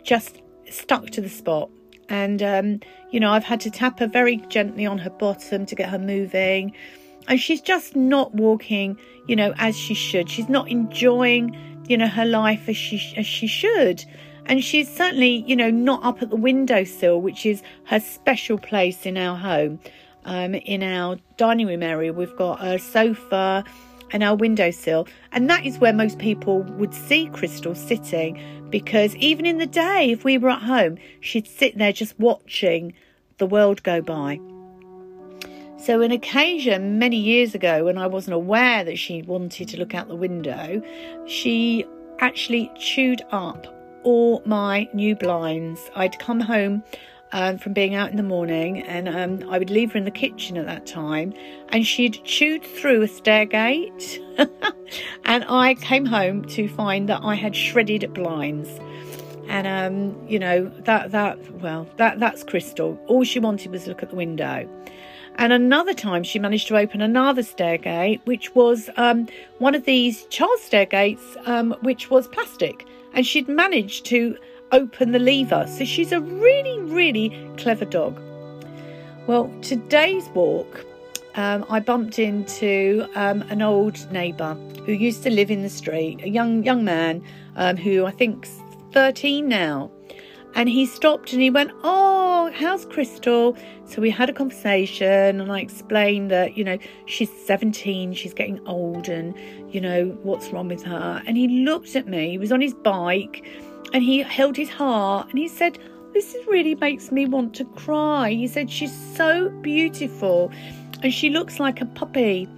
just stuck to the spot. And, um, you know, I've had to tap her very gently on her bottom to get her moving. And she's just not walking, you know, as she should. She's not enjoying, you know, her life as she, as she should. And she's certainly, you know, not up at the windowsill, which is her special place in our home. Um, in our dining room area, we've got a sofa and our windowsill. And that is where most people would see Crystal sitting, because even in the day, if we were at home, she'd sit there just watching the world go by. So an occasion many years ago, when I wasn't aware that she wanted to look out the window, she actually chewed up all my new blinds. I'd come home um, from being out in the morning, and um, I would leave her in the kitchen at that time, and she'd chewed through a stair gate and I came home to find that I had shredded blinds. And um, you know, that that well that that's Crystal. All she wanted was look at the window. And another time she managed to open another stair gate, which was um, one of these child stair gates, um, which was plastic. And she'd managed to open the lever. So she's a really, really clever dog. Well, today's walk, um, I bumped into um, an old neighbour who used to live in the street, a young, young man um, who I think's thirteen now. And he stopped and he went, oh, how's Crystal? So we had a conversation and I explained that, you know, she's seventeen, she's getting old, and, you know, what's wrong with her? And he looked at me, he was on his bike, and he held his heart and he said, this really makes me want to cry. He said, she's so beautiful and she looks like a puppy.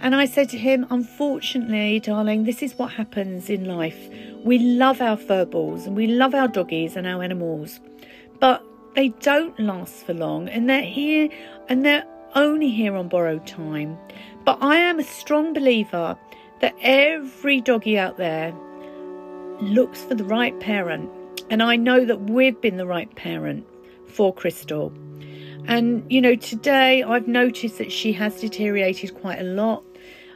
And I said to him, unfortunately, darling, this is what happens in life. We love our furballs and we love our doggies and our animals, but they don't last for long, and they're here and they're only here on borrowed time. But I am a strong believer that every doggie out there looks for the right parent. And I know that we've been the right parent for Crystal. And, you know, today I've noticed that she has deteriorated quite a lot.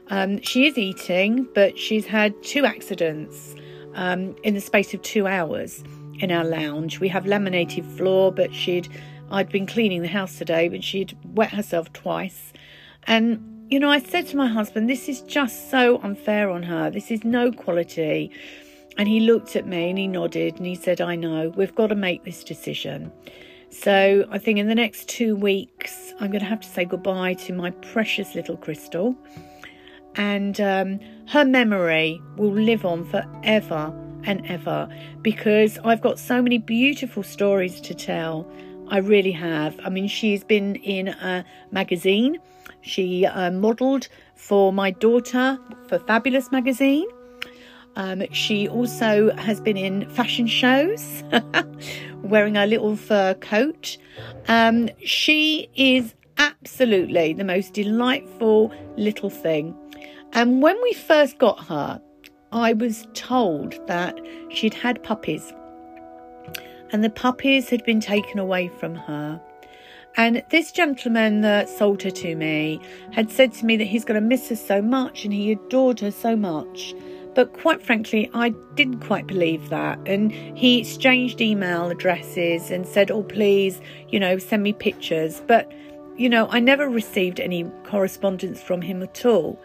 Um, she is eating, but she's had two accidents um, in the space of two hours in our lounge. We have laminated floor, but she'd, I'd been cleaning the house today, but she'd wet herself twice. And, you know, I said to my husband, this is just so unfair on her. This is no quality. And he looked at me and he nodded and he said, I know, we've got to make this decision. So I think in the next two weeks, I'm going to have to say goodbye to my precious little Crystal. And um, her memory will live on forever and ever, because I've got so many beautiful stories to tell. I really have. I mean, she's been in a magazine. She uh, modelled for my daughter for Fabulous Magazine. Um, she also has been in fashion shows, wearing her little fur coat. Um, she is absolutely the most delightful little thing. And when we first got her, I was told that she'd had puppies, and the puppies had been taken away from her. And this gentleman that sold her to me had said to me that he's going to miss her so much and he adored her so much. But quite frankly, I didn't quite believe that. And he exchanged email addresses and said, oh, please, you know, send me pictures. But, you know, I never received any correspondence from him at all.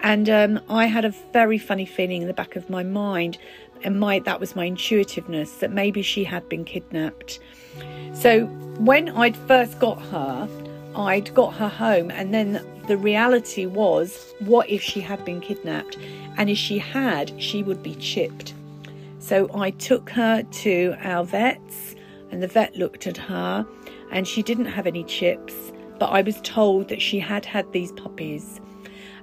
And um, I had a very funny feeling in the back of my mind and my that was my intuitiveness that maybe she had been kidnapped. So when I'd first got her, I'd got her home, and then the reality was, what if she had been kidnapped? And if she had, she would be chipped. So I took her to our vets, and the vet looked at her, and she didn't have any chips, but I was told that she had had these puppies.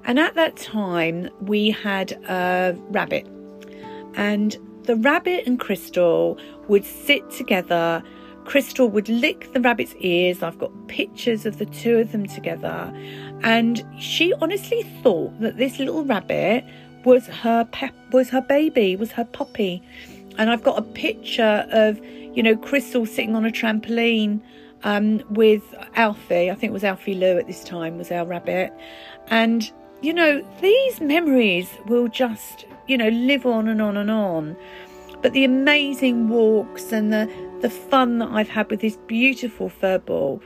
And at that time, we had a rabbit, and the rabbit and Crystal would sit together. Crystal would lick the rabbit's ears. I've got pictures of the two of them together. And she honestly thought that this little rabbit was her pep, was her baby, was her puppy. And I've got a picture of, you know, Crystal sitting on a trampoline um, with Alfie. I think it was Alfie Lou at this time was our rabbit. And, you know, these memories will just, you know, live on and on and on. But the amazing walks and the the fun that I've had with this beautiful furball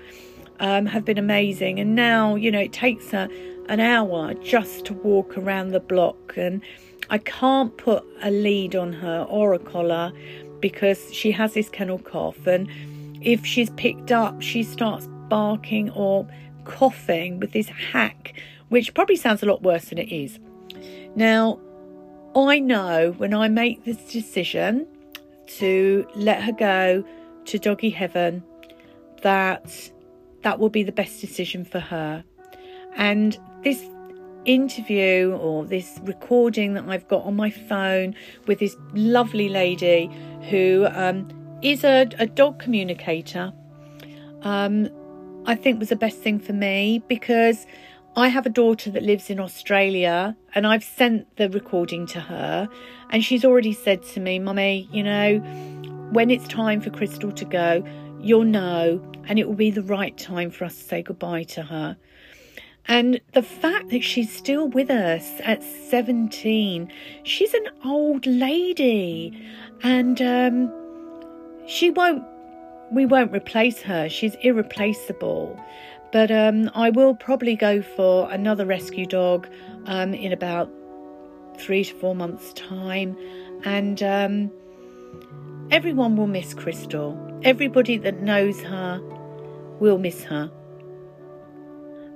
um, have been amazing. And now, you know, it takes her an hour just to walk around the block, and I can't put a lead on her or a collar because she has this kennel cough, and if she's picked up she starts barking or coughing with this hack, which probably sounds a lot worse than it is. Now, I know when I make this decision to let her go to doggy heaven, that that will be the best decision for her. And this interview or this recording that I've got on my phone with this lovely lady who um, is a, a dog communicator, um, I think was the best thing for me, because I have a daughter that lives in Australia, and I've sent the recording to her, and she's already said to me, "Mummy, you know, when it's time for Crystal to go, you'll know, and it will be the right time for us to say goodbye to her." And the fact that she's still with us at seventeen, she's an old lady, and um, she won't, we won't replace her. She's irreplaceable. But um, I will probably go for another rescue dog um, in about three to four months' time. And um, everyone will miss Crystal. Everybody that knows her will miss her.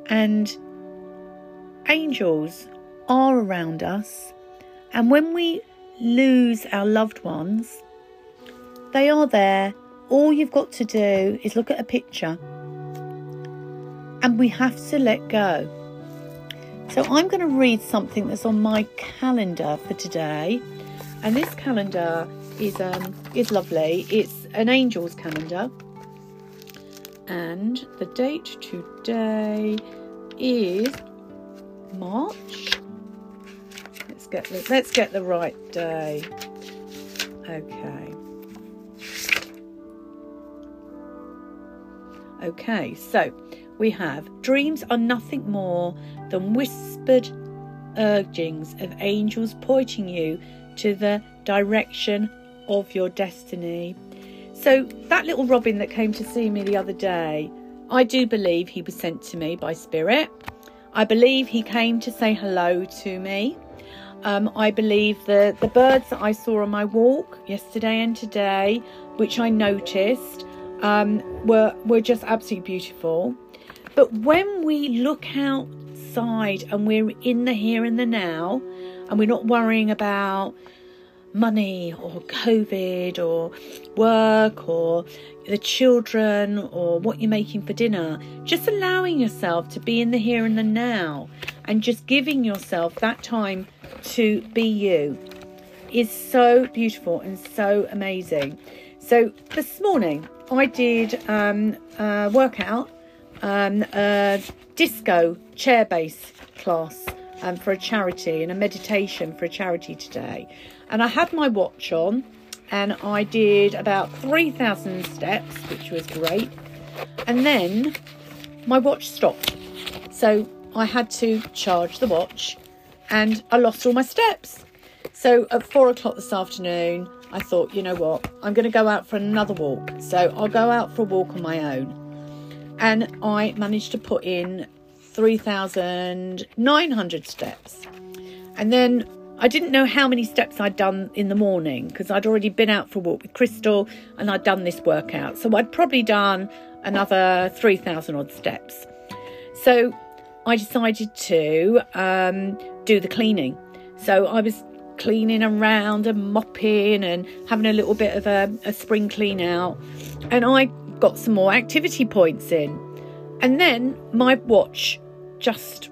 And angels are around us. And when we lose our loved ones, they are there. All you've got to do is look at a picture. And we have to let go. So I'm going to read something that's on my calendar for today. And this calendar is um, is lovely. It's an angel's calendar. And the date today is March. Let's get the, let's get the right day. Okay. Okay, so we have dreams are nothing more than whispered urgings of angels pointing you to the direction of your destiny. So that little robin that came to see me the other day, I do believe he was sent to me by spirit. I believe he came to say hello to me. Um, I believe the, the birds that I saw on my walk yesterday and today, which I noticed, um, were, were just absolutely beautiful. But when we look outside and we're in the here and the now, and we're not worrying about money or COVID or work or the children or what you're making for dinner, just allowing yourself to be in the here and the now and just giving yourself that time to be you is so beautiful and so amazing. So this morning I did um, a workout. Um, a disco chair based class um, for a charity, and a meditation for a charity today. And I had my watch on, and I did about three thousand steps, which was great. And then my watch stopped, so I had to charge the watch, and I lost all my steps. So at four o'clock this afternoon, I thought, you know what, I'm going to go out for another walk. So I'll go out for a walk on my own. And I managed to put in three thousand nine hundred steps. And then I didn't know how many steps I'd done in the morning because I'd already been out for a walk with Crystal and I'd done this workout. So I'd probably done another three thousand odd steps. So I decided to um, do the cleaning. So I was cleaning around and mopping and having a little bit of a, a spring clean out. And I got some more activity points in. And then my watch just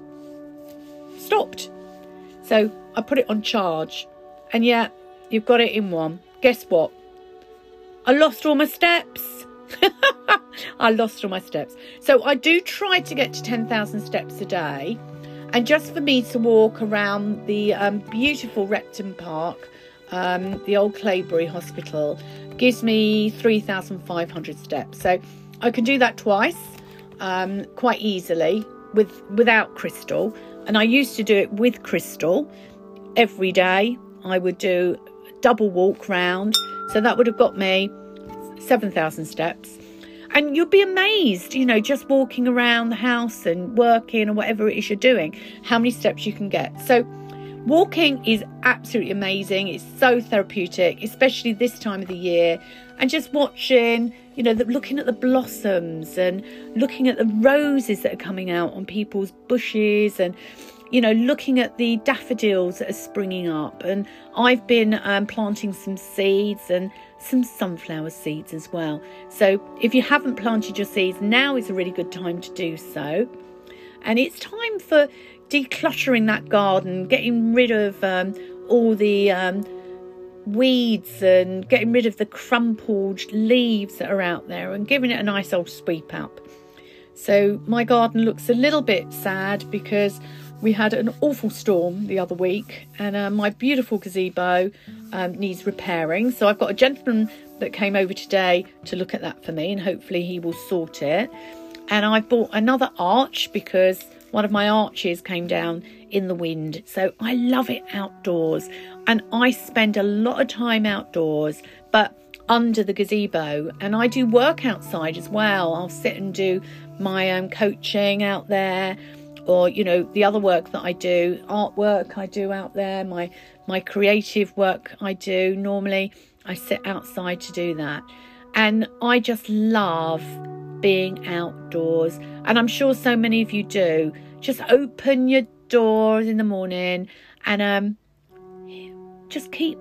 stopped. So I put it on charge. And yeah, you've got it in one. Guess what? I lost all my steps. I lost all my steps. So I do try to get to ten thousand steps a day. And just for me to walk around the um, beautiful Repton Park, um, the old Claybury Hospital, gives me three thousand five hundred steps. So I can do that twice um, quite easily with without Crystal. And I used to do it with Crystal every day. I would do a double walk round. So that would have got me seven thousand steps. And you'd be amazed, you know, just walking around the house and working or whatever it is you're doing, how many steps you can get. So walking is absolutely amazing. It's so therapeutic, especially this time of the year. And just watching, you know, the, looking at the blossoms and looking at the roses that are coming out on people's bushes and, you know, looking at the daffodils that are springing up. And I've been um, planting some seeds and some sunflower seeds as well. So if you haven't planted your seeds, now is a really good time to do so. And it's time for decluttering that garden, getting rid of um, all the um, weeds and getting rid of the crumpled leaves that are out there and giving it a nice old sweep up. So my garden looks a little bit sad because we had an awful storm the other week and uh, my beautiful gazebo um, needs repairing. So I've got a gentleman that came over today to look at that for me and hopefully he will sort it. And I've bought another arch because one of my arches came down in the wind. So I love it outdoors and I spend a lot of time outdoors, but under the gazebo. And I do work outside as well. I'll sit and do my own coaching out there. Or, you know, the other work that I do, artwork I do out there, my my creative work I do. Normally, I sit outside to do that. And I just love being outdoors. And I'm sure so many of you do. Just open your doors in the morning and um, just keep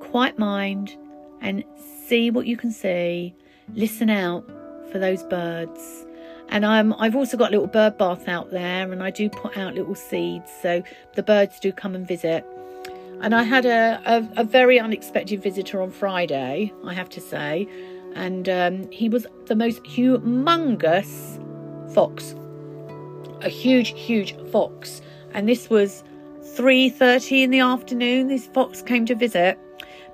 quiet mind and see what you can see. Listen out for those birds. And um, I've also got a little bird bath out there and I do put out little seeds. So the birds do come and visit. And I had a, a, a very unexpected visitor on Friday, I have to say. And um, he was the most humongous fox. A huge, huge fox. And this was three thirty in the afternoon. This fox came to visit.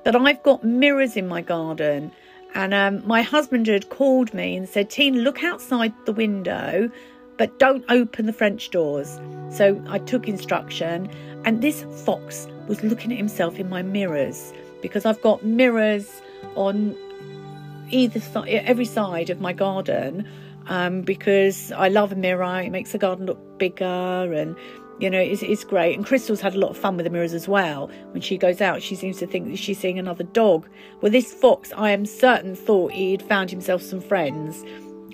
But I've got mirrors in my garden. And um, my husband had called me and said, Tina, look outside the window, but don't open the French doors. So I took instruction and this fox was looking at himself in my mirrors because I've got mirrors on either side, every side of my garden um, because I love a mirror. It makes the garden look bigger and, you know, it's, it's great. And Crystal's had a lot of fun with the mirrors as well. When she goes out, she seems to think that she's seeing another dog. Well, this fox, I am certain, thought he'd found himself some friends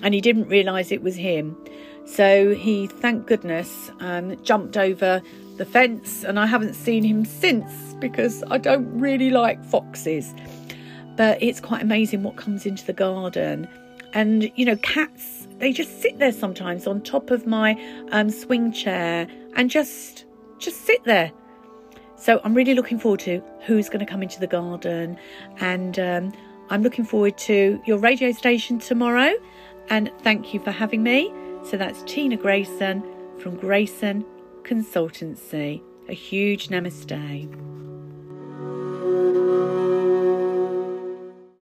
and he didn't realise it was him. So he, thank goodness, um, jumped over the fence and I haven't seen him since because I don't really like foxes. But it's quite amazing what comes into the garden. And, you know, cats, they just sit there sometimes on top of my um, swing chair and just just sit there. So I'm really looking forward to who's going to come into the garden. And um, I'm looking forward to your radio station tomorrow. And thank you for having me. So that's Tina Grayson from Grayson Consultancy. A huge namaste.